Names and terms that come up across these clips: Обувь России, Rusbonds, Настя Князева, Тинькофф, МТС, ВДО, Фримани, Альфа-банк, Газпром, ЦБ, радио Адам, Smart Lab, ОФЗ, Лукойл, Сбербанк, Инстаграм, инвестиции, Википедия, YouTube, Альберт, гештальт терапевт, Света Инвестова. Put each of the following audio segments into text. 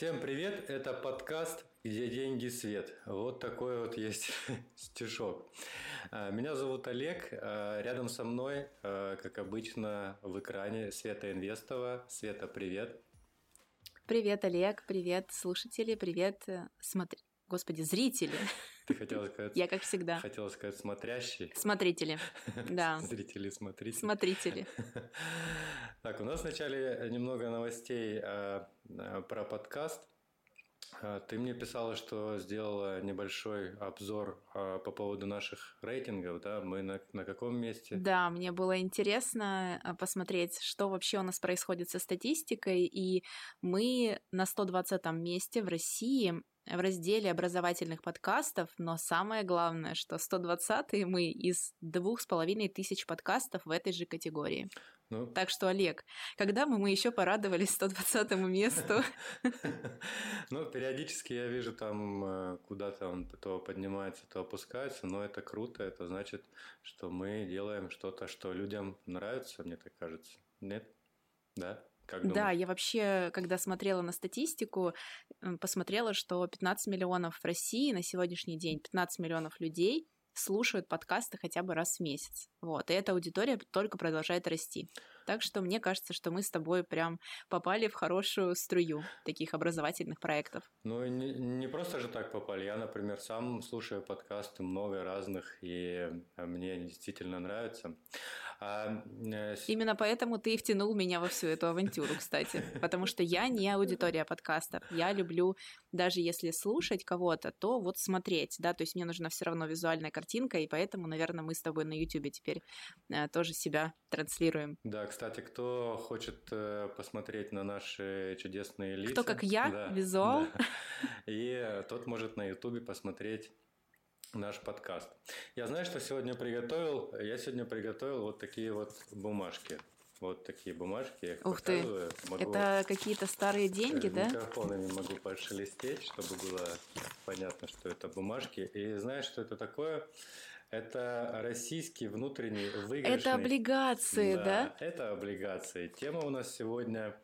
Всем привет, это подкаст «Где деньги, свет». Вот такой вот есть стишок. Меня зовут Олег, рядом со мной, как обычно, в экране Света Инвестова. Света, привет. Привет, Олег, привет, слушатели, привет, зрители. Ты хотела сказать... Я, как всегда. Хотела сказать смотрящие. Смотрители, да. Смотрители. Так, у нас вначале немного новостей про подкаст. Ты мне писала, что сделала небольшой обзор по поводу наших рейтингов, да? Мы на каком месте? Да, мне было интересно посмотреть, что вообще у нас происходит со статистикой, и мы на 120-м месте в России в разделе образовательных подкастов, но самое главное, что 120-й мы из 2500 подкастов в этой же категории. Ну, так что, Олег, когда мы еще порадовались 120-му месту? Ну, периодически я вижу, там куда-то он то поднимается, то опускается, но это круто, это значит, что мы делаем что-то, что людям нравится, мне так кажется. Нет? Да? Да, я вообще, когда смотрела на статистику, посмотрела, что 15 миллионов в России на сегодняшний день, 15 миллионов людей слушают подкасты хотя бы раз в месяц. Вот, и эта аудитория только продолжает расти. Так что мне кажется, что мы с тобой прям попали в хорошую струю таких образовательных проектов. Ну, не просто же так попали. Я, например, сам слушаю подкасты много разных, и мне действительно нравится. Именно поэтому ты и втянул меня во всю эту авантюру, кстати. Потому что я не аудитория подкастов. Я люблю, даже если слушать кого-то, то вот смотреть, да, то есть мне нужна все равно визуальная картинка, и поэтому, наверное, мы с тобой на YouTube теперь тоже себя транслируем. Да, кстати, кто хочет посмотреть на наши чудесные лица... Кто, как я, да, визуал. Да. И тот может на Ютубе посмотреть наш подкаст. Я знаю, что сегодня приготовил. Я сегодня приготовил вот такие вот бумажки. Вот такие бумажки я их показываю. Могу... Это какие-то старые деньги, да? Микрофонами могу пошелестеть, чтобы было понятно, что это бумажки. И знаешь, что это такое? Это российский внутренний выигрышный... Это облигации, да? Это облигации. Тема у нас сегодня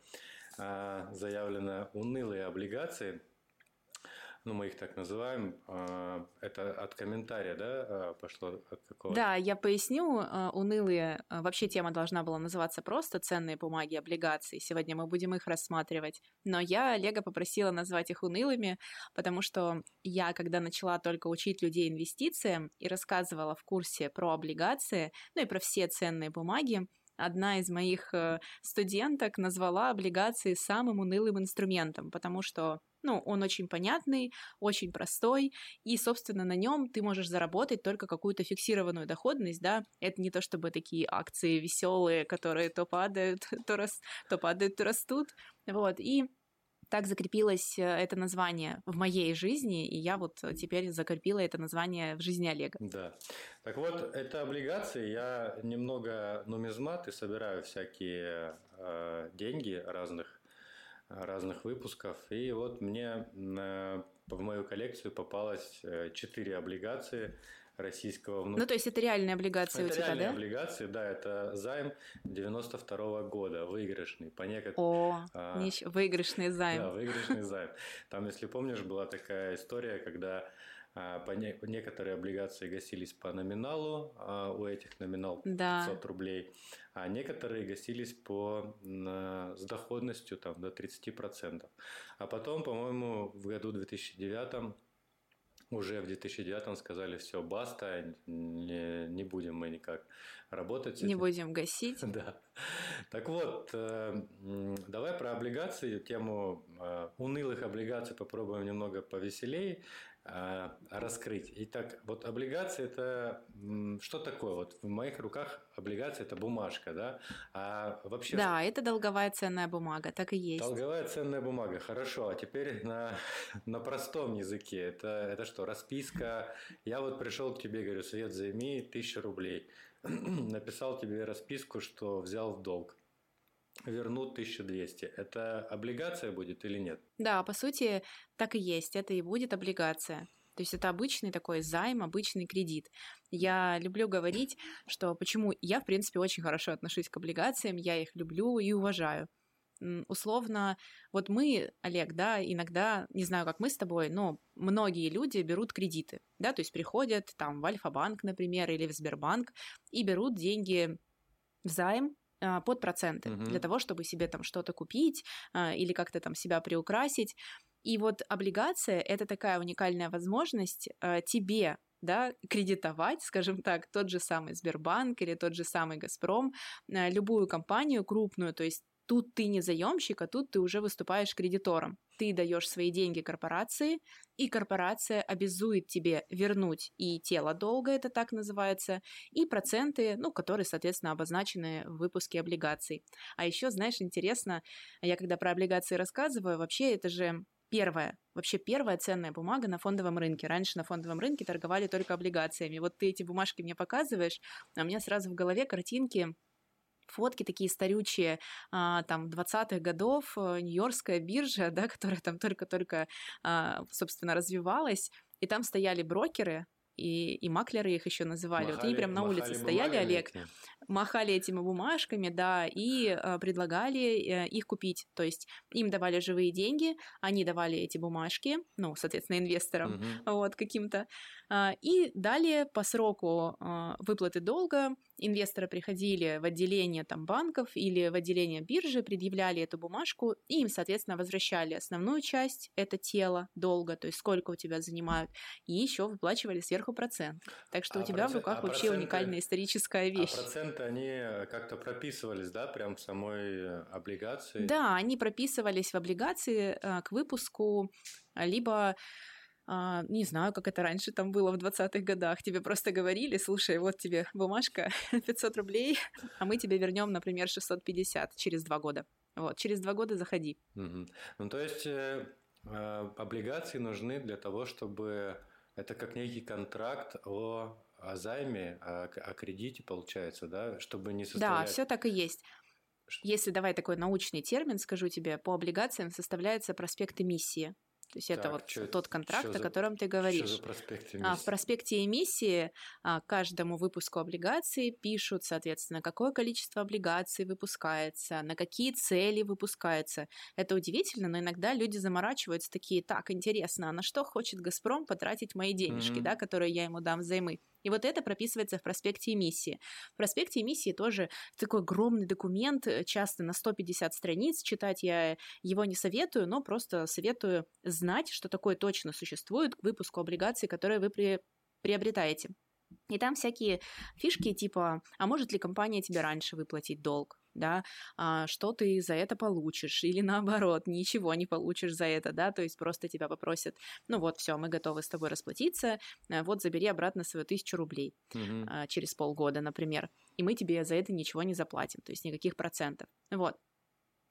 заявлена «Унылые облигации». Ну, мы их так называем, это от комментария, да, пошло от какого-то? Да, я поясню, унылые, вообще тема должна была называться просто «Ценные бумаги, облигации», сегодня мы будем их рассматривать, но я Олега попросила назвать их унылыми, потому что я, когда начала только учить людей инвестициям и рассказывала в курсе про облигации, ну и про все ценные бумаги, одна из моих студенток назвала облигации самым унылым инструментом, потому что он очень понятный, очень простой, и, собственно, на нем ты можешь заработать только какую-то фиксированную доходность, да, это не то чтобы такие акции веселые, которые то падают, то растут, вот, и так закрепилось это название в моей жизни, и я вот теперь закрепила это название в жизни Олега. Да. Так вот, это облигации. Я немного нумизмат и собираю всякие деньги разных выпусков. И вот мне в мою коллекцию попалось 4 облигации российского... Ну, то есть это реальные облигации у тебя, да? Это реальные облигации, да, это займ 92 года, выигрышный. Выигрышный займ. Да, выигрышный займ. Там, если помнишь, была такая история, когда некоторые облигации гасились по номиналу, у этих номинал 500 рублей, а некоторые гасились с доходностью там, до 30%. А потом, по-моему, в году 2009, уже в 2009 сказали, все, баста, не будем мы никак работать. Не будем гасить. Да. Так вот, давай про облигации, тему унылых облигаций попробуем немного повеселее раскрыть. Итак, вот облигации – это что такое? Вот в моих руках облигации – это бумажка, да? А вообще... Да, это долговая ценная бумага, так и есть. Долговая ценная бумага, хорошо. А теперь на простом языке. Это что, расписка? Я вот пришел к тебе, говорю, Свет, займи 1000 рублей. Написал тебе расписку, что взял в долг. Вернут 1200. Это облигация будет или нет? Да, по сути, так и есть. Это и будет облигация. То есть это обычный такой займ, обычный кредит. Я люблю говорить, что почему я, в принципе, очень хорошо отношусь к облигациям, я их люблю и уважаю. условно, вот мы, Олег, да, иногда, не знаю, как мы с тобой, но многие люди берут кредиты, да, то есть приходят там в Альфа-банк, например, или в Сбербанк и берут деньги взаим под проценты для того, чтобы себе там что-то купить или как-то там себя приукрасить. И вот облигация – это такая уникальная возможность тебе, да, кредитовать, скажем так, тот же самый Сбербанк или тот же самый Газпром, любую компанию крупную, то есть тут ты не заемщик, а тут ты уже выступаешь кредитором. Ты даешь свои деньги корпорации, и корпорация обязует тебе вернуть и тело долга, это так называется, и проценты, ну, которые, соответственно, обозначены в выпуске облигаций. А еще, знаешь, интересно, я когда про облигации рассказываю, вообще это же первая ценная бумага на фондовом рынке. Раньше на фондовом рынке торговали только облигациями. Вот ты эти бумажки мне показываешь, а у меня сразу в голове картинки, фотки такие старючие, там, 20-х годов, Нью-Йоркская биржа, да, которая там только-только, собственно, развивалась, и там стояли брокеры, и маклеры их еще называли. Махали, вот они прям на улице стояли, Олег, махали этими бумажками, да, и предлагали их купить. То есть им давали живые деньги, они давали эти бумажки, ну, соответственно, инвесторам вот каким-то, и дали по сроку выплаты долга. Инвесторы приходили в отделение там, банков или в отделение биржи, предъявляли эту бумажку, и им, соответственно, возвращали основную часть, это тело долга, то есть сколько у тебя занимают, и еще выплачивали сверху процент. Так что у тебя в руках вообще уникальная историческая вещь. А проценты, они как-то прописывались, да, прям в самой облигации? Да, они прописывались в облигации к выпуску, либо... не знаю, как это раньше там было в 20-х годах. Тебе просто говорили, слушай, вот тебе бумажка 500 рублей, а мы тебе вернем, например, 650 через 2 года. Вот, через 2 года заходи. Ну, то есть, облигации нужны для того, чтобы... Это как некий контракт о займе, о кредите, получается, да? Чтобы не составлять... Да, все так и есть. Если, давай такой научный термин, скажу тебе, по облигациям составляются проспект эмиссии. То есть так, это вот тот контракт, о котором ты говоришь. Что за проспект эмиссии? В проспекте эмиссии каждому выпуску облигаций пишут, соответственно, какое количество облигаций выпускается, на какие цели выпускается. Это удивительно, но иногда люди заморачиваются такие, так, интересно, а на что хочет «Газпром» потратить мои денежки, да, которые я ему дам взаймы? И вот это прописывается в проспекте эмиссии. В проспекте эмиссии тоже такой огромный документ, часто на 150 страниц. Читать я его не советую, но просто советую знать, что такое точно существует к выпуску облигаций, которые вы приобретаете. И там всякие фишки типа, а может ли компания тебе раньше выплатить долг? Да, что ты за это получишь, или наоборот, ничего не получишь за это, да, то есть просто тебя попросят, ну вот, все, мы готовы с тобой расплатиться, вот забери обратно свою 1000 рублей через полгода, например, и мы тебе за это ничего не заплатим, то есть никаких процентов, вот.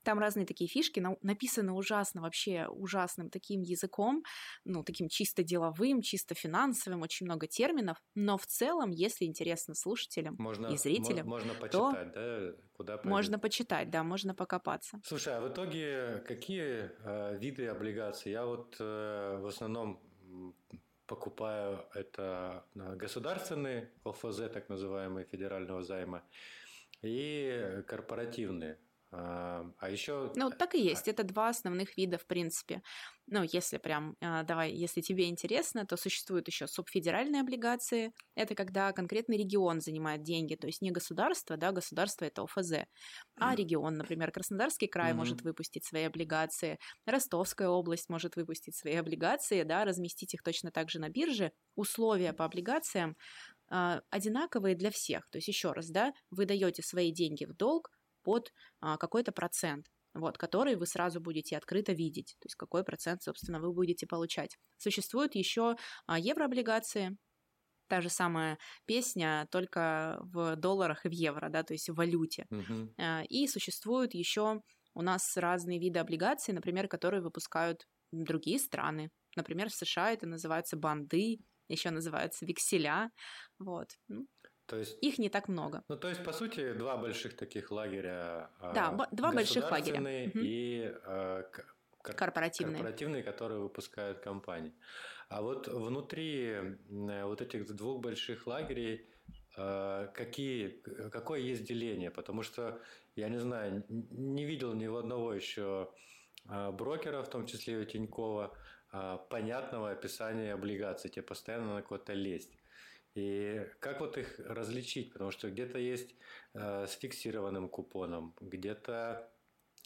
Там разные такие фишки, написаны ужасно, вообще ужасным таким языком, ну, таким чисто деловым, чисто финансовым, очень много терминов, но в целом, если интересно слушателям и зрителям, можно почитать, то да? Куда можно почитать, да, можно покопаться. Слушай, а в итоге какие виды облигаций? Я вот в основном покупаю это государственные ОФЗ, так называемые, федерального займа, и корпоративные. А еще... Ну, так и есть. Это два основных вида, в принципе. Ну, если прям, давай, если тебе интересно, то существуют еще субфедеральные облигации. Это когда конкретный регион занимает деньги, то есть не государство, да, государство – это ОФЗ, а регион, например, Краснодарский край может выпустить свои облигации, Ростовская область может выпустить свои облигации, да, разместить их точно так же на бирже. Условия по облигациям одинаковые для всех. То есть еще раз, да, вы даете свои деньги в долг под какой-то процент, вот, который вы сразу будете открыто видеть, то есть какой процент, собственно, вы будете получать. Существуют еще еврооблигации, та же самая песня, только в долларах и в евро, да, то есть в валюте. И существуют еще у нас разные виды облигаций, например, которые выпускают другие страны. Например, в США это называются банды, еще называются векселя, вот. То есть, их не так много. Ну, то есть, по сути, два больших таких лагеря. Да, два больших лагеря. И корпоративные, которые выпускают компании. А вот внутри вот этих двух больших лагерей какое есть деление? Потому что Я не знаю, не видел ни у одного еще брокера, в том числе и Тинькова, понятного описания облигаций. Тебе постоянно надо куда-то лезть. И как вот их различить? Потому что где-то есть с фиксированным купоном, где-то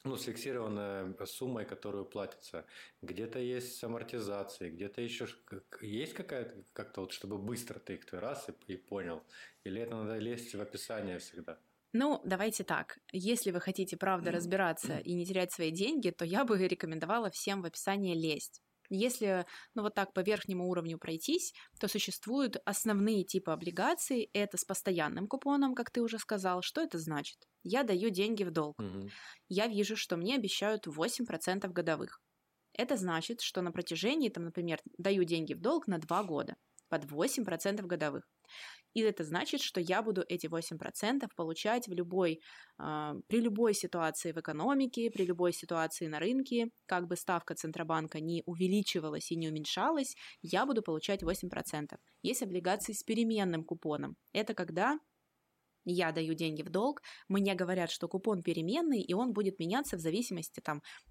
с фиксированной суммой, которую платится, где-то есть с амортизацией, где-то еще есть какая-то, как-то вот, чтобы быстро ты их раз и понял? Или это надо лезть в описание всегда? Ну, давайте так. Если вы хотите, правда, разбираться и не терять свои деньги, то я бы рекомендовала всем в описание лезть. Если, вот так по верхнему уровню пройтись, то существуют основные типы облигаций. Это с постоянным купоном, как ты уже сказал. Что это значит? Я даю деньги в долг. Угу. Я вижу, что мне обещают 8% годовых. Это значит, что на протяжении, например, даю деньги в долг на 2 года под 8% годовых. И это значит, что я буду эти 8% получать при любой ситуации в экономике, при любой ситуации на рынке, как бы ставка Центробанка не увеличивалась и не уменьшалась, я буду получать 8%. Есть облигации с переменным купоном. Это когда я даю деньги в долг, мне говорят, что купон переменный, и он будет меняться в зависимости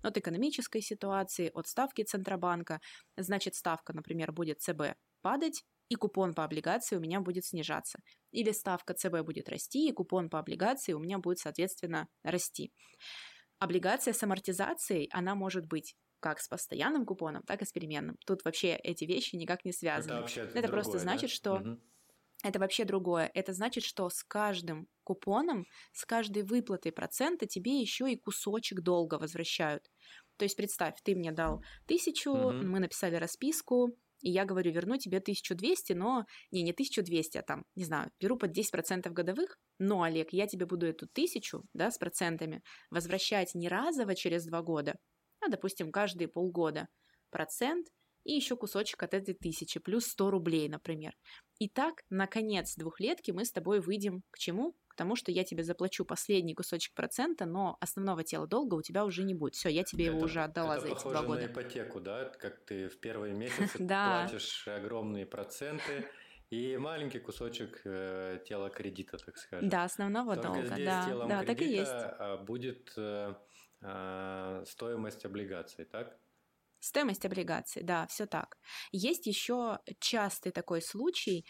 от экономической ситуации, от ставки Центробанка. Значит, ставка, например, будет ЦБ падать, и купон по облигации у меня будет снижаться. Или ставка ЦБ будет расти, и купон по облигации у меня будет, соответственно, расти. Облигация с амортизацией, она может быть как с постоянным купоном, так и с переменным. Тут вообще эти вещи никак не связаны. Это другое, просто значит, да? Что... Угу. Это вообще другое. Это значит, что с каждым купоном, с каждой выплатой процента тебе еще и кусочек долга возвращают. То есть представь, ты мне дал 1000, мы написали расписку, и я говорю, верну тебе 1200, но... Не 1200, беру под 10% годовых, но, Олег, я тебе буду эту 1000, с процентами возвращать не разово через 2 года, допустим, каждые полгода процент и еще кусочек от этой 1000, плюс 100 рублей, например. И так, на конец двухлетки мы с тобой выйдем к чему? К тому, что я тебе заплачу последний кусочек процента, но основного тела долга у тебя уже не будет. Все, я тебе его уже отдала за эти 2 года. Это похоже на ипотеку, да? Как ты в первые месяцы платишь огромные проценты и маленький кусочек тела кредита, так скажем. Да, основного долга. Только здесь телом кредита будет стоимость облигаций, так? Стоимость облигаций, да, все так. Есть еще частый такой случай,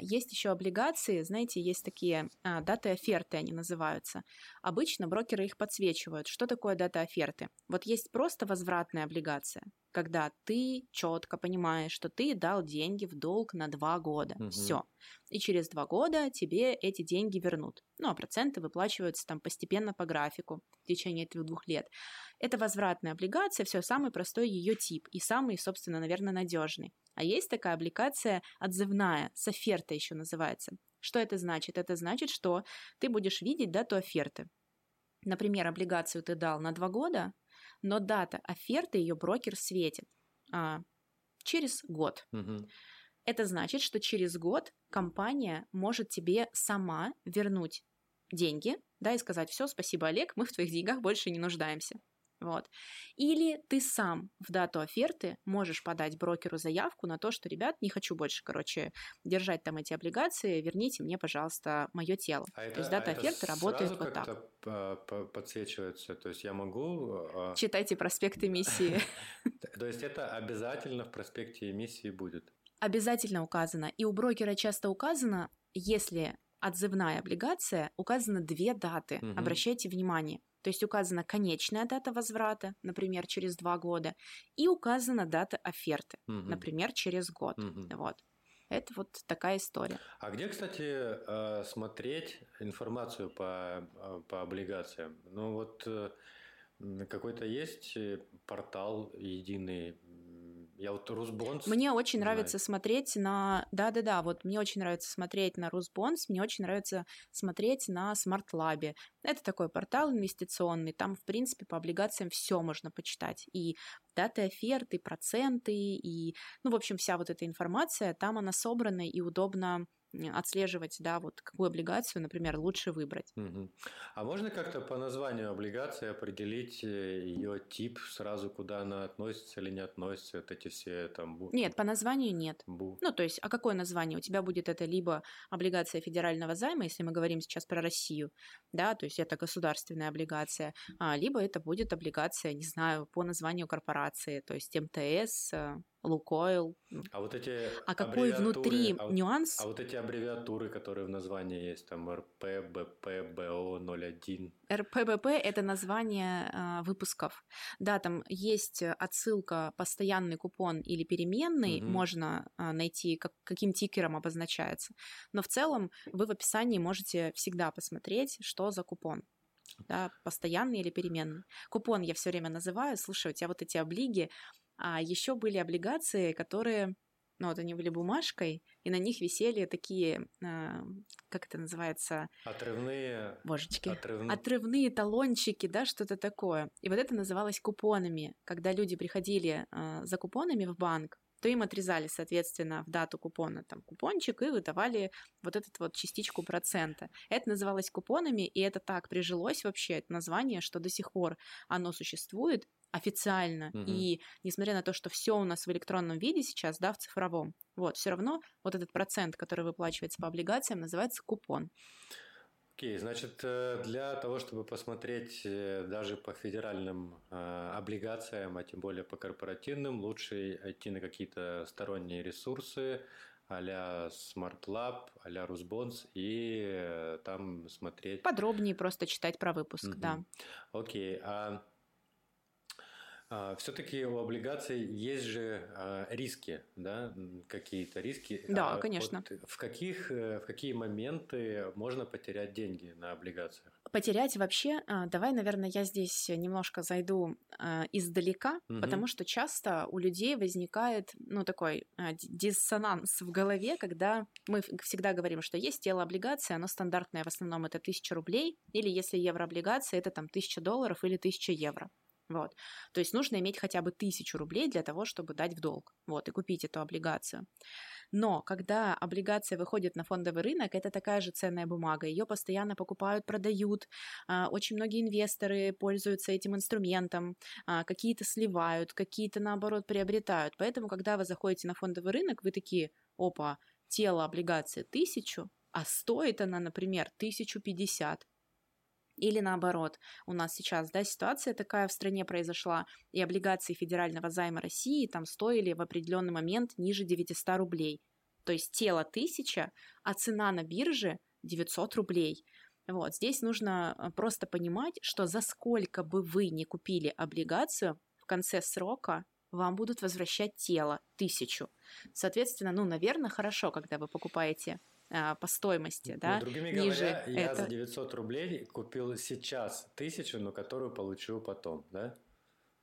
есть еще облигации, знаете, есть такие даты оферты, они называются. Обычно брокеры их подсвечивают. Что такое дата оферты? Вот есть просто возвратная облигация, когда ты четко понимаешь, что ты дал деньги в долг на 2 года. Угу. Все. И через 2 года тебе эти деньги вернут. А проценты выплачиваются постепенно по графику в течение этих 2 лет. Это возвратная облигация, все самый простой ее тип и самый, собственно, наверное, надежный. А есть такая облигация отзывная, с офертой еще называется. Что это значит? Это значит, что ты будешь видеть дату оферты. Например, облигацию ты дал на 2 года, но дата оферты ее брокер светит через год. Угу. Это значит, что через год компания может тебе сама вернуть деньги, и сказать: все, спасибо, Олег, мы в твоих деньгах больше не нуждаемся. Вот. Или ты сам в дату оферты можешь подать брокеру заявку на то, что, ребят, не хочу больше, держать эти облигации, верните мне, пожалуйста, мое тело. То есть дата оферты работает вот так. Как-то подсвечивается, то есть я могу... Читайте проспект эмиссии. То есть это обязательно в проспекте эмиссии будет? Обязательно указано. И у брокера часто указано, если отзывная облигация, указано 2 даты. Обращайте внимание. То есть указана конечная дата возврата, например, через 2 года, и указана дата оферты, например, через год. Вот. Это вот такая история. А где, кстати, смотреть информацию по облигациям? Какой-то есть портал единый? Я Rusbonds. Мне очень нравится смотреть на... Да-да-да, мне очень нравится смотреть на Rusbonds, мне очень нравится смотреть на Smart Lab. Это такой портал инвестиционный, там, в принципе, по облигациям все можно почитать. И даты оферт, и проценты, и... в общем, вся эта информация, там она собрана и удобно отслеживать, да, вот какую облигацию, например, лучше выбрать. Угу. А можно как-то по названию облигации определить ее тип, сразу куда она относится или не относится, вот эти все там... Нет, по названию нет. Ну, то есть, а какое название? У тебя будет это либо облигация федерального займа, если мы говорим сейчас про Россию, да, то есть это государственная облигация, либо это будет облигация, не знаю, по названию корпорации, то есть МТС, Лукойл. А вот эти какой внутри нюанс? А вот эти аббревиатуры, которые в названии есть, там РП, БП, БО 01. РПБП – это название выпусков. Да, там есть отсылка постоянный купон или переменный, можно найти, каким тикером обозначается. Но в целом вы в описании можете всегда посмотреть, что за купон. Да, постоянный или переменный. Купон я все время называю. Слушай, у тебя вот эти облиги. А еще были облигации, которые, ну вот они были бумажкой, и на них висели такие, как это называется? Отрывные. Божечки. Отрывные талончики, да, что-то такое. И вот это называлось купонами. Когда люди приходили за купонами в банк, то им отрезали, соответственно, в дату купона там купончик и выдавали вот эту вот частичку процента. Это называлось купонами, и это так прижилось вообще, это название, что до сих пор оно существует официально. И несмотря на то, что все у нас в электронном виде сейчас, да, в цифровом, вот, все равно вот этот процент, который выплачивается по облигациям, называется купон. Окей, значит, для того, чтобы посмотреть даже по федеральным облигациям, а тем более по корпоративным, лучше идти на какие-то сторонние ресурсы, а-ля Smart Lab, а-ля Rusbonds, и там смотреть... Подробнее просто читать про выпуск, да. Окей, все-таки у облигаций есть же риски, да, какие-то риски. Да, конечно. Вот в какие моменты можно потерять деньги на облигациях? Потерять вообще, давай, наверное, я здесь немножко зайду издалека, потому что часто у людей возникает, ну, такой диссонанс в голове, когда мы всегда говорим, что есть тело облигации, оно стандартное, в основном это 1000 рублей, или если еврооблигация, это там 1000 долларов или 1000 евро. Вот. То есть нужно иметь хотя бы 1000 рублей для того, чтобы дать в долг, вот, и купить эту облигацию. Но когда облигация выходит на фондовый рынок, это такая же ценная бумага, ее постоянно покупают, продают, очень многие инвесторы пользуются этим инструментом, какие-то сливают, какие-то, наоборот, приобретают. Поэтому, когда вы заходите на фондовый рынок, вы такие: опа, тело облигации 1000, а стоит она, например, 1050. Или наоборот, у нас сейчас, да, ситуация такая в стране произошла, и облигации федерального займа России там стоили в определенный момент ниже 900 рублей. То есть тело 1000, а цена на бирже 900 рублей. Вот, здесь нужно просто понимать, что за сколько бы вы ни купили облигацию, в конце срока вам будут возвращать тело 1000. Соответственно, ну, наверное, хорошо, когда вы покупаете по стоимости, да? Ну, другими говоря, я за 900 рублей купил сейчас 1000, но которую получу потом, да?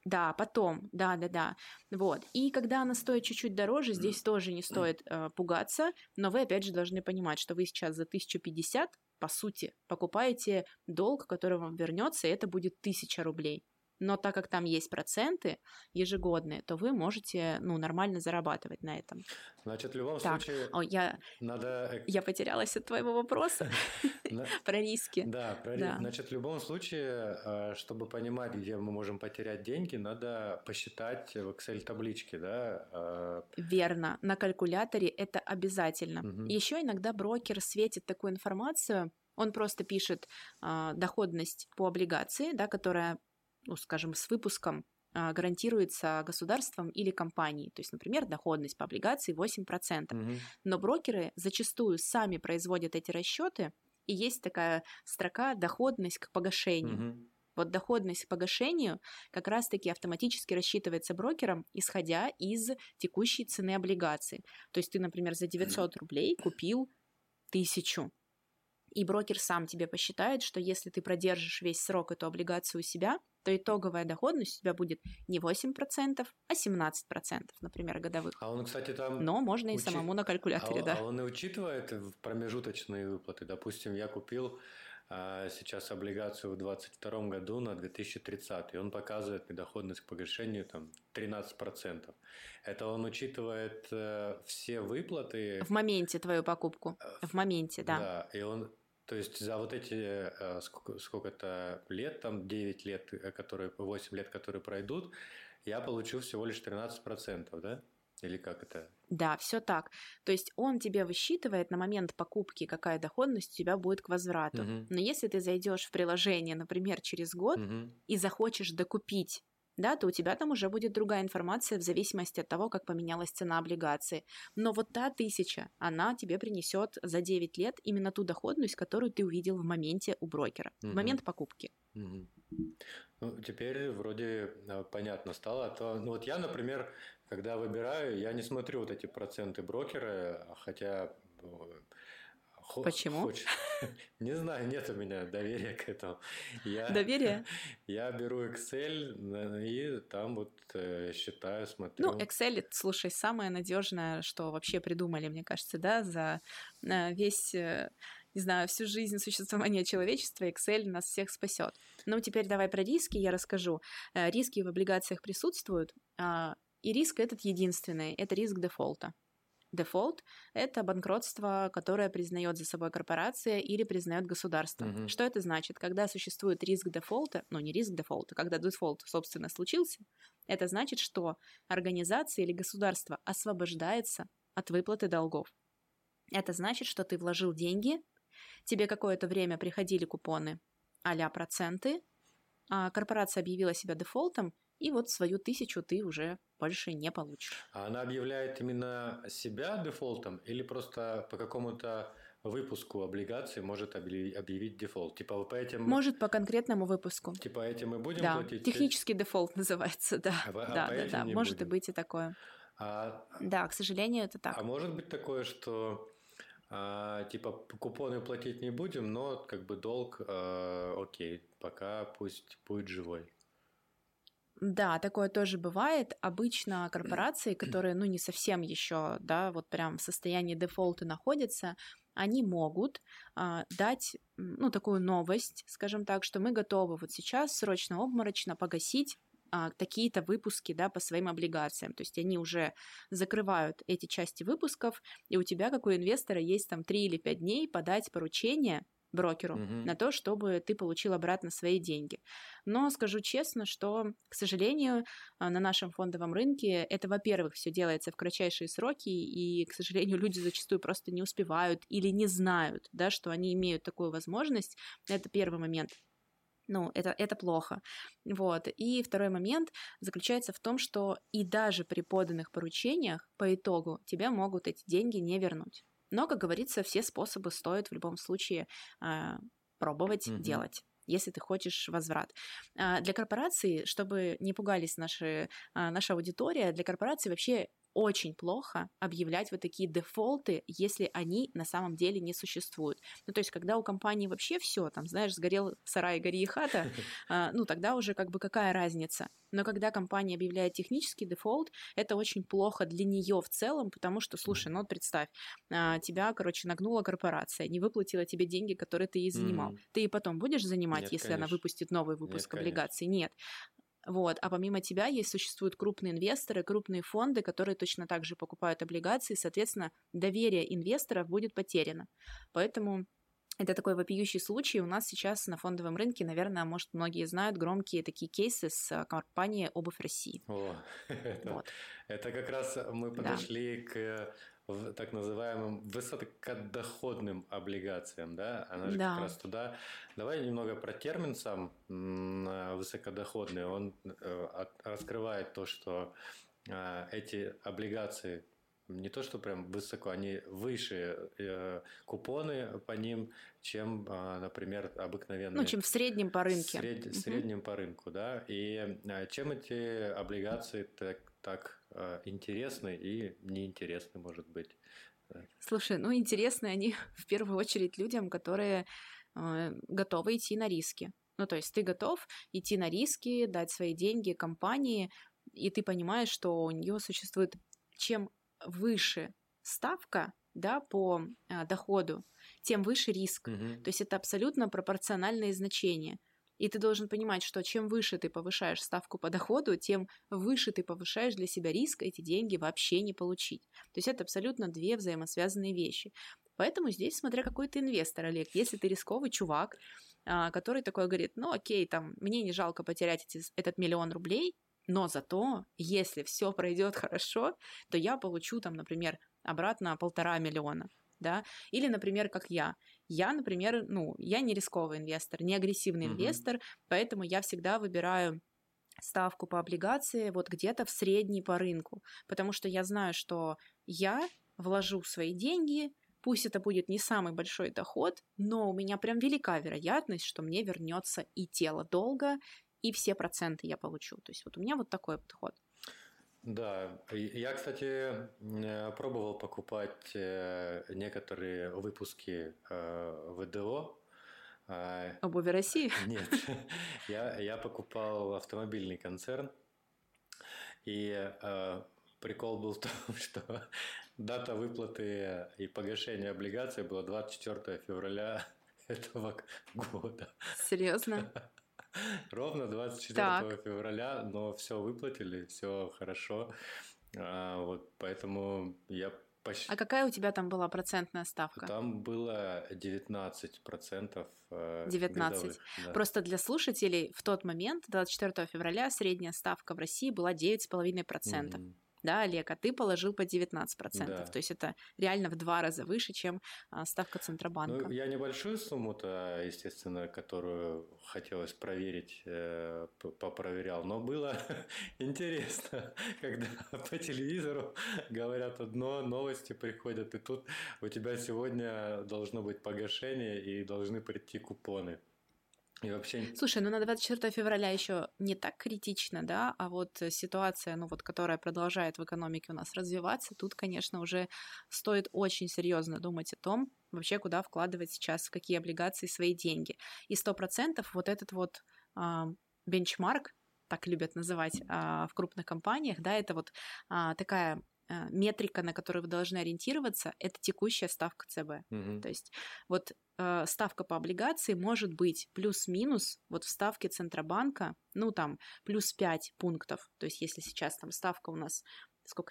Да, потом, да-да-да. Вот. И когда она стоит чуть-чуть дороже, здесь тоже не стоит пугаться, но вы, опять же, должны понимать, что вы сейчас за 1050, по сути, покупаете долг, который вам вернется, и это будет 1000 рублей. Но так как там есть проценты ежегодные, то вы можете, ну, нормально зарабатывать на этом. Значит, в любом случае надо... Я потерялась от твоего вопроса про риски. Да, про риски. Значит, в любом случае, чтобы понимать, где мы можем потерять деньги, надо посчитать в Excel-табличке, да? Верно, на калькуляторе это обязательно. Еще иногда брокер светит такую информацию, он просто пишет доходность по облигации, да, которая, ну, скажем, с выпуском гарантируется государством или компанией. То есть, например, доходность по облигации 8%. Но брокеры зачастую сами производят эти расчеты, и есть такая строка «доходность к погашению». Вот доходность к погашению как раз-таки автоматически рассчитывается брокером, исходя из текущей цены облигации. То есть ты, например, за 900 рублей купил 1000. И брокер сам тебе посчитает, что если ты продержишь весь срок эту облигацию у себя, то итоговая доходность у тебя будет не 8%, а 17%, например, годовых. А он, кстати, там... Но можно и самому на калькуляторе, да. А он и учитывает промежуточные выплаты. Допустим, я купил сейчас облигацию в 2022 году на 2030, и он показывает недоходность к погашению там 13%. Это он учитывает все выплаты. В моменте твою покупку. В моменте, да. Да, и он... То есть за вот эти сколько-то лет, там 9 лет, которые, 8 лет, которые пройдут, я получу всего лишь 13%, да? Или как это? Да, все так. То есть он тебе высчитывает на момент покупки, какая доходность у тебя будет к возврату. Угу. Но если ты зайдешь в приложение, например, через год, угу, и захочешь докупить, да, то у тебя там уже будет другая информация в зависимости от того, как поменялась цена облигации. Но вот та 1000, она тебе принесет за 9 лет именно ту доходность, которую ты увидел в моменте у брокера, угу, в момент покупки. Угу. Ну, теперь вроде понятно стало. А то, ну, вот я, например, когда выбираю, я не смотрю вот эти проценты брокера, хотя... Почему? Не знаю, нет у меня доверия к этому. Доверие? Я беру Excel и там вот считаю, смотрю. Ну, Excel, слушай, самое надежное, что вообще придумали, мне кажется, да, за весь, не знаю, всю жизнь существования человечества, Excel нас всех спасет. Ну, теперь давай про риски я расскажу. Риски в облигациях присутствуют, и риск этот единственный, это риск дефолта. Дефолт – это банкротство, которое признает за собой корпорация или признает государство. Угу. Что это значит? Когда существует риск дефолта, ну не риск дефолта, когда дефолт, собственно, случился, это значит, что организация или государство освобождается от выплаты долгов. Это значит, что ты вложил деньги, тебе какое-то время приходили купоны а-ля проценты, а корпорация объявила себя дефолтом, и вот свою 1000 ты уже больше не получишь. А она объявляет именно себя дефолтом или просто по какому-то выпуску облигаций может объявить дефолт? Типа по этим... Может, по конкретному выпуску. Типа этим мы будем платить? Да, технический дефолт называется, да. Да, может и быть и такое. Да, к сожалению, это так. А может быть такое, что... типа купоны платить не будем, но как бы долг, окей, пока пусть будет живой. Да, такое тоже бывает. Обычно корпорации, которые, ну, не совсем еще, да, вот прям в состоянии дефолта находятся, они могут дать, ну, такую новость, скажем так, что мы готовы вот сейчас срочно-обморочно погасить такие-то выпуски, да, по своим облигациям. То есть они уже закрывают эти части выпусков, и у тебя, как у инвестора, есть там 3 или 5 дней подать поручение брокеру, угу, на то, чтобы ты получил обратно свои деньги. Но скажу честно, что, к сожалению, на нашем фондовом рынке это, во-первых, все делается в кратчайшие сроки, и, к сожалению, люди зачастую просто не успевают или не знают, да, что они имеют такую возможность. Это первый момент. Ну, это плохо. Вот. И второй момент заключается в том, что и даже при поданных поручениях по итогу тебе могут эти деньги не вернуть. Но, как говорится, все способы стоит в любом случае пробовать делать, если ты хочешь возврат. Для корпораций, чтобы не пугались наша аудитория, для корпораций вообще очень плохо объявлять вот такие дефолты, если они на самом деле не существуют. Ну, то есть, когда у компании вообще все, там, знаешь, сгорел сарай, гори и хата, ну, тогда уже как бы какая разница. Но когда компания объявляет технический дефолт, это очень плохо для нее в целом, потому что, слушай, ну, вот представь, тебя, короче, нагнула корпорация, не выплатила тебе деньги, которые ты ей занимал. Ты и потом будешь занимать, нет, если конечно, она выпустит новый выпуск облигаций? Нет. Вот. А помимо тебя существуют крупные инвесторы, крупные фонды, которые точно так же покупают облигации, соответственно, доверие инвесторов будет потеряно. Поэтому это такой вопиющий случай. У нас сейчас на фондовом рынке, наверное, может, многие знают громкие такие кейсы с компанией «Обувь России». О, вот. Это как раз мы подошли, да, к так называемым высокодоходным облигациям, да? Она же, да, как раз туда. Давай немного про термин сам «высокодоходный». Он раскрывает то, что эти облигации не то, что прям высоко, они выше купоны по ним, чем, например, обыкновенные. Ну, чем в среднем по рынке. Среднем по рынку, да. И чем эти облигации так интересны и неинтересны, может быть? Слушай, ну, интересны они в первую очередь людям, которые готовы идти на риски. Ну, то есть ты готов идти на риски, дать свои деньги компании, и ты понимаешь, что у нее существует чем выше ставка, да, по доходу, тем выше риск. Угу. То есть это абсолютно пропорциональные значения. И ты должен понимать, что чем выше ты повышаешь ставку по доходу, тем выше ты повышаешь для себя риск эти деньги вообще не получить. То есть это абсолютно две взаимосвязанные вещи. Поэтому здесь смотря какой ты инвестор, Олег. Если ты рисковый чувак, который такой говорит, ну окей, там, мне не жалко потерять этот 1 000 000 рублей, но зато, если все пройдет хорошо, то я получу, там, например, обратно 1,5 миллиона. Да? Или, например, как я. Я, например, я не рисковый инвестор, не агрессивный инвестор, поэтому я всегда выбираю ставку по облигации вот где-то в средний по рынку, потому что я знаю, что я вложу свои деньги, пусть это будет не самый большой доход, но у меня прям велика вероятность, что мне вернется и тело долго, и все проценты я получу. То есть вот у меня вот такой подход. Да, я, кстати, пробовал покупать некоторые выпуски ВДО. Обувь России? Нет, я покупал автомобильный концерн, и прикол был в том, что дата выплаты и погашения облигаций была 24 февраля этого года. Серьезно? Ровно 24 февраля, но все выплатили, все хорошо. Вот поэтому я почти... А какая у тебя там была процентная ставка? Там было 19%. 19. Да. Просто для слушателей в тот момент, 24 февраля, средняя ставка в России была 9,5%. Да, Олег, а ты положил по 19%. Да. То есть это реально в 2 раза выше, чем ставка Центробанка. Ну, я небольшую сумму-то, естественно, которую хотелось проверить, попроверял, но было интересно, когда по телевизору говорят одно, новости приходят, и тут у тебя сегодня должно быть погашение и должны прийти купоны. И вообще... Слушай, ну на 24 февраля еще не так критично, да, а вот ситуация, которая продолжает в экономике у нас развиваться, тут, конечно, уже стоит очень серьезно думать о том, вообще куда вкладывать сейчас, в какие облигации свои деньги. И 100% вот этот вот бенчмарк, так любят называть в крупных компаниях, да, это вот такая... метрика, на которую вы должны ориентироваться, это текущая ставка ЦБ. Угу. То есть вот ставка по облигации может быть плюс-минус вот в ставке Центробанка, плюс 5 пунктов. То есть если сейчас там ставка у нас,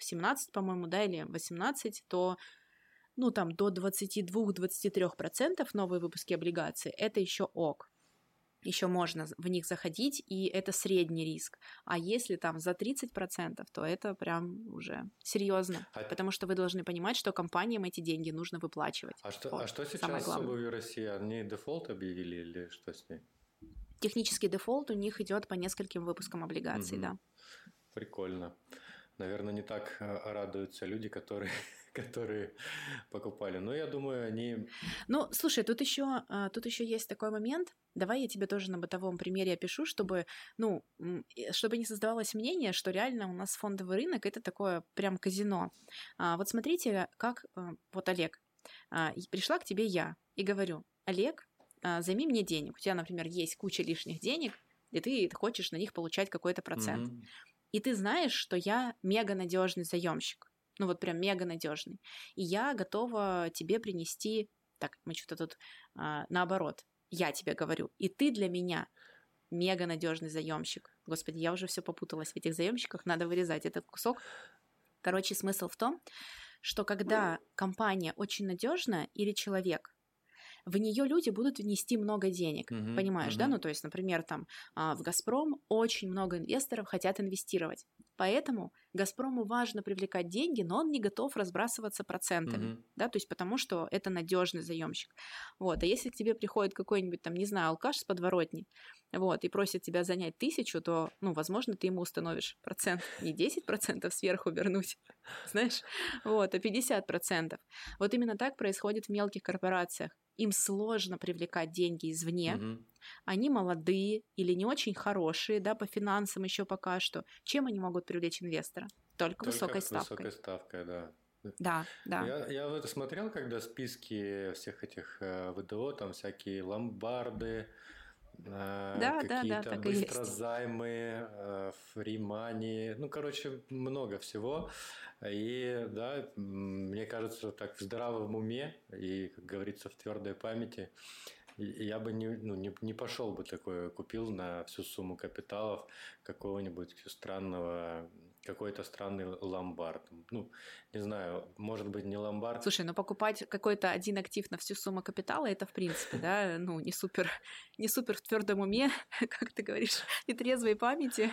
17, по-моему, да, или 18, то, до 22-23% новые выпуски облигаций, это еще ок. Еще можно в них заходить, и это средний риск. А если там за 30%, то это прям уже серьезно. Потому что вы должны понимать, что компаниям эти деньги нужно выплачивать. А что сейчас с Обувью России? Они дефолт объявили или что с ней? Технический дефолт у них идет по нескольким выпускам облигаций, да. Прикольно. Наверное, не так радуются люди, которые покупали. Но я думаю, они... Ну, слушай, тут еще есть такой момент. Давай я тебе тоже на бытовом примере опишу, чтобы не создавалось мнение, что реально у нас фондовый рынок – это такое прям казино. Вот смотрите, как... Вот, Олег, пришла к тебе я и говорю, Олег, займи мне денег. У тебя, например, есть куча лишних денег, и ты хочешь на них получать какой-то процент. Mm-hmm. И ты знаешь, что я мега надежный заемщик. Прям мега надежный. И я готова тебе принести... Так, мы что-то тут наоборот. Я тебе говорю. И ты для меня мега надежный заемщик. Господи, я уже все попуталась в этих заемщиках. Надо вырезать этот кусок. Короче, смысл в том, что когда компания очень надежна или человек, в нее люди будут внести много денег, понимаешь, да? То есть, например, там в «Газпром» очень много инвесторов хотят инвестировать, поэтому «Газпрому» важно привлекать деньги, но он не готов разбрасываться процентами, да, то есть потому что это надежный заемщик. Вот, а если к тебе приходит какой-нибудь, там, не знаю, алкаш с подворотни, и просит тебя занять 1000, то, возможно, ты ему установишь процент, не 10% сверху вернуть, знаешь, а 50%. Вот именно так происходит в мелких корпорациях. Им сложно привлекать деньги извне, они молодые или не очень хорошие, да, по финансам еще пока что. Чем они могут привлечь инвестора? Только высокой ставкой. Высокой ставкой, да. Да. Я вот смотрел, когда списки всех этих ВДО, там всякие ломбарды, да, какие-то быстрозаймы, фримани, ну, короче, много всего. И, да, мне кажется, так в здравом уме и, как говорится, в твердой памяти я бы не пошел бы такое, купил на всю сумму капиталов какого-нибудь странного, какой-то странный ломбард. Ну, не знаю, может быть, не ломбард. Слушай, но покупать какой-то один актив на всю сумму капитала, это, в принципе, да, ну, не супер в твердом уме, как ты говоришь, и трезвой памяти.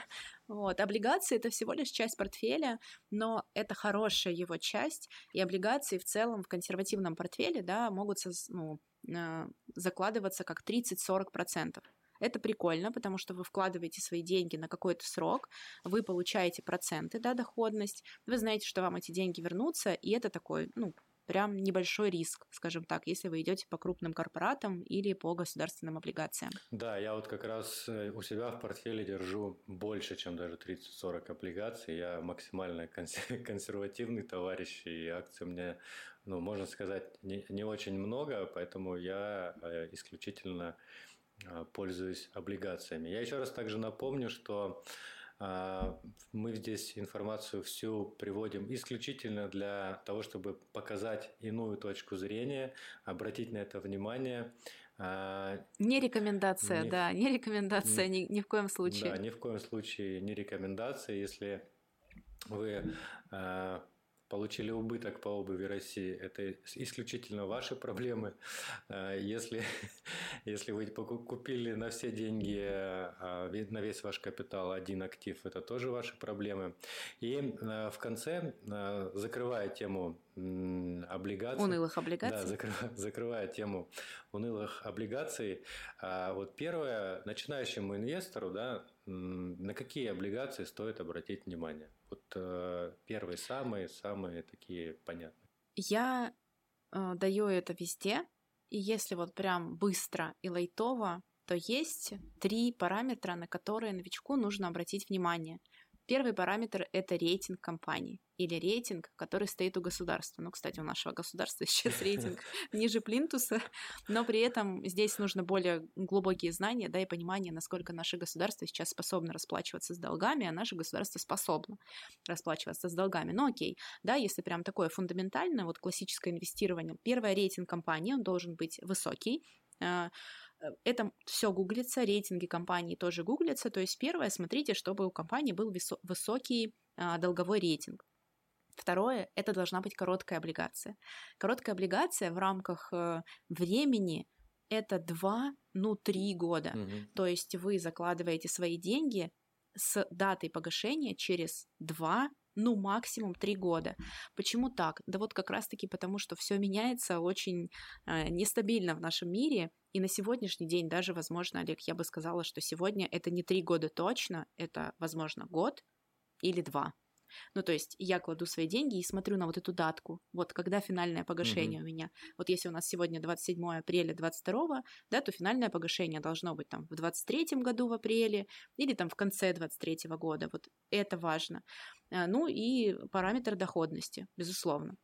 Вот. Облигации – это всего лишь часть портфеля, но это хорошая его часть, и облигации в целом в консервативном портфеле, да, могут, закладываться как 30-40%. Это прикольно, потому что вы вкладываете свои деньги на какой-то срок, вы получаете проценты, да, доходность, вы знаете, что вам эти деньги вернутся, и это такой, ну, прям небольшой риск, скажем так, если вы идете по крупным корпоратам или по государственным облигациям. Да, я вот как раз у себя в портфеле держу больше, чем даже 30-40 облигаций. Я максимально консервативный товарищ, и акций мне, ну, можно сказать, не очень много, поэтому я исключительно пользуюсь облигациями. Я еще раз также напомню, что мы здесь информацию всю приводим исключительно для того, чтобы показать иную точку зрения, обратить на это внимание. Не рекомендация, не рекомендация ни в коем случае. Да, ни в коем случае не рекомендация. Если вы получили убыток по обуви России, это исключительно ваши проблемы. Если вы купили на все деньги, на весь ваш капитал один актив, это тоже ваши проблемы. И в конце, закрывая тему облигаций, унылых облигаций. Да, закрывая тему унылых облигаций, вот первое, начинающему инвестору, да, на какие облигации стоит обратить внимание? Вот первые самые такие понятные. Я даю это везде, и если вот прям быстро и лайтово, то есть 3 параметра, на которые новичку нужно обратить внимание. Первый параметр – это рейтинг компании или рейтинг, который стоит у государства. Ну, кстати, у нашего государства сейчас рейтинг ниже плинтуса, но при этом здесь нужно более глубокие знания, да, и понимание, насколько наше государство сейчас способно расплачиваться с долгами, а наше государство способно расплачиваться с долгами. Ну, окей, да, если прям такое фундаментальное, вот классическое инвестирование, первый рейтинг компании, он должен быть высокий. Это все гуглится, рейтинги компании тоже гуглятся. То есть первое, смотрите, чтобы у компании был высокий долговой рейтинг. Второе, это должна быть короткая облигация. Короткая облигация в рамках времени – это 2-3 года. Угу. То есть вы закладываете свои деньги с датой погашения через 2 года. Максимум 3 года. Почему так? Да вот как раз-таки потому, что все меняется очень нестабильно в нашем мире, и на сегодняшний день даже, возможно, Олег, я бы сказала, что сегодня это не 3 года точно, это, возможно, год или 2. Ну, то есть я кладу свои деньги и смотрю на вот эту датку, вот когда финальное погашение у меня. Вот если у нас сегодня 27 апреля 22-го, да, то финальное погашение должно быть там в 23-м году в апреле или там в конце 23-го года. Вот это важно. Ну и параметр доходности, безусловно.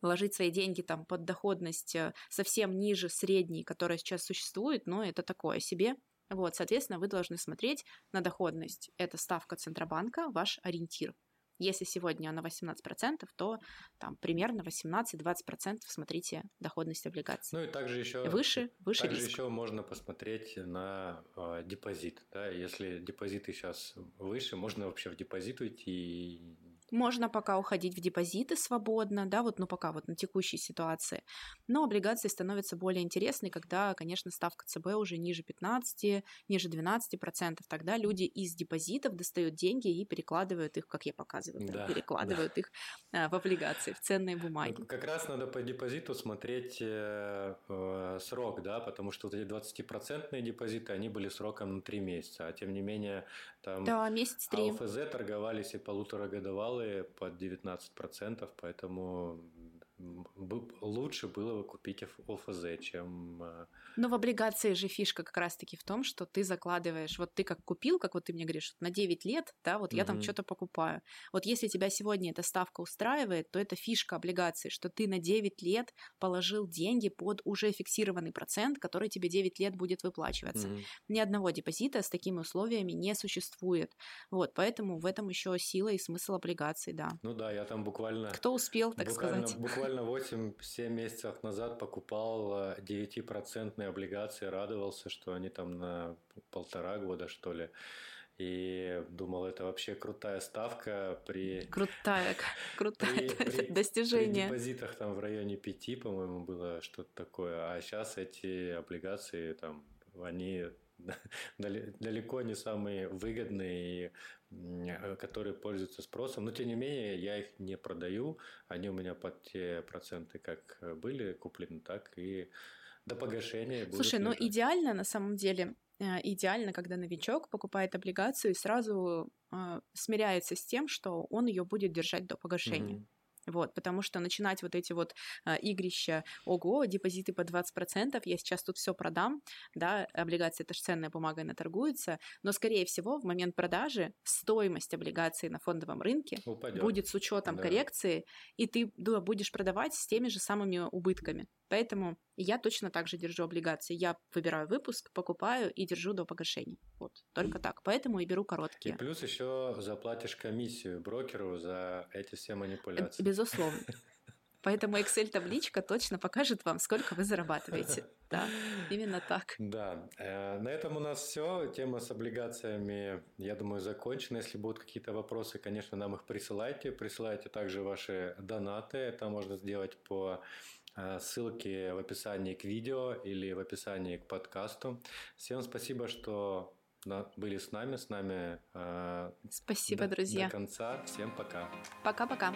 Вложить свои деньги там под доходность совсем ниже средней, которая сейчас существует, но это такое себе. Вот, соответственно, вы должны смотреть на доходность. Это ставка Центробанка, ваш ориентир. Если сегодня она 18%, то там примерно 18-20% смотрите доходность облигаций. Ну и также еще выше также риск. Еще можно посмотреть на депозит. Да? Если депозиты сейчас выше, можно вообще в депозит уйти. Можно пока уходить в депозиты свободно, да, вот, ну пока вот на текущей ситуации. Но облигации становятся более интересны, когда, конечно, ставка ЦБ уже ниже 15, ниже 12%. Тогда люди из депозитов достают деньги и перекладывают их, как я показываю. Да, перекладывают их в облигации, в ценные бумаги. Как раз надо по депозиту смотреть срок, да, потому что вот эти 20-процентные депозиты, они были сроком на 3 месяца, а тем не менее там месяц-3. ОФЗ торговались и полуторагодовалые под 19%, поэтому лучше было бы купить ОФЗ, чем... Но в облигации же фишка как раз-таки в том, что ты закладываешь, вот ты как купил, как вот ты мне говоришь, на 9 лет, да, вот я там что-то покупаю. Вот если тебя сегодня эта ставка устраивает, то это фишка облигаций, что ты на 9 лет положил деньги под уже фиксированный процент, который тебе 9 лет будет выплачиваться. Ни одного депозита с такими условиями не существует. Вот, поэтому в этом еще сила и смысл облигаций, да. Ну да, я там буквально... Кто успел, так сказать. Буквально 8-7 месяцев назад покупал 9-процентные облигации, радовался, что они там на 1,5 года, что ли. И думал, это вообще крутая ставка при... Крутая достижение. При депозитах там в районе 5, по-моему, было что-то такое. А сейчас эти облигации, там, они... далеко не самые выгодные, которые пользуются спросом. Но, тем не менее, я их не продаю. Они у меня под те проценты, как были куплены, так и до погашения будут. Слушай, лежать. Ну идеально, на самом деле, идеально, когда новичок покупает облигацию и сразу смиряется с тем, что он ее будет держать до погашения. Вот, потому что начинать вот эти вот игрища, ого, депозиты по 20%, я сейчас тут все продам, да, облигация, это же ценная бумага, она торгуется, но, скорее всего, в момент продажи стоимость облигации на фондовом рынке упадет. Будет с учетом коррекции, и ты будешь продавать с теми же самыми убытками. Поэтому я точно так же держу облигации. Я выбираю выпуск, покупаю и держу до погашения. Вот, только так. Поэтому и беру короткие. И плюс еще заплатишь комиссию брокеру за эти все манипуляции. Безусловно. Поэтому Excel-табличка точно покажет вам, сколько вы зарабатываете. Да, именно так. Да, на этом у нас все. Тема с облигациями, я думаю, закончена. Если будут какие-то вопросы, конечно, нам их присылайте. Присылайте также ваши донаты. Это можно сделать по... ссылки в описании к видео или в описании к подкасту. Всем спасибо, что были с нами спасибо, друзья. До конца. Всем пока. Пока-пока.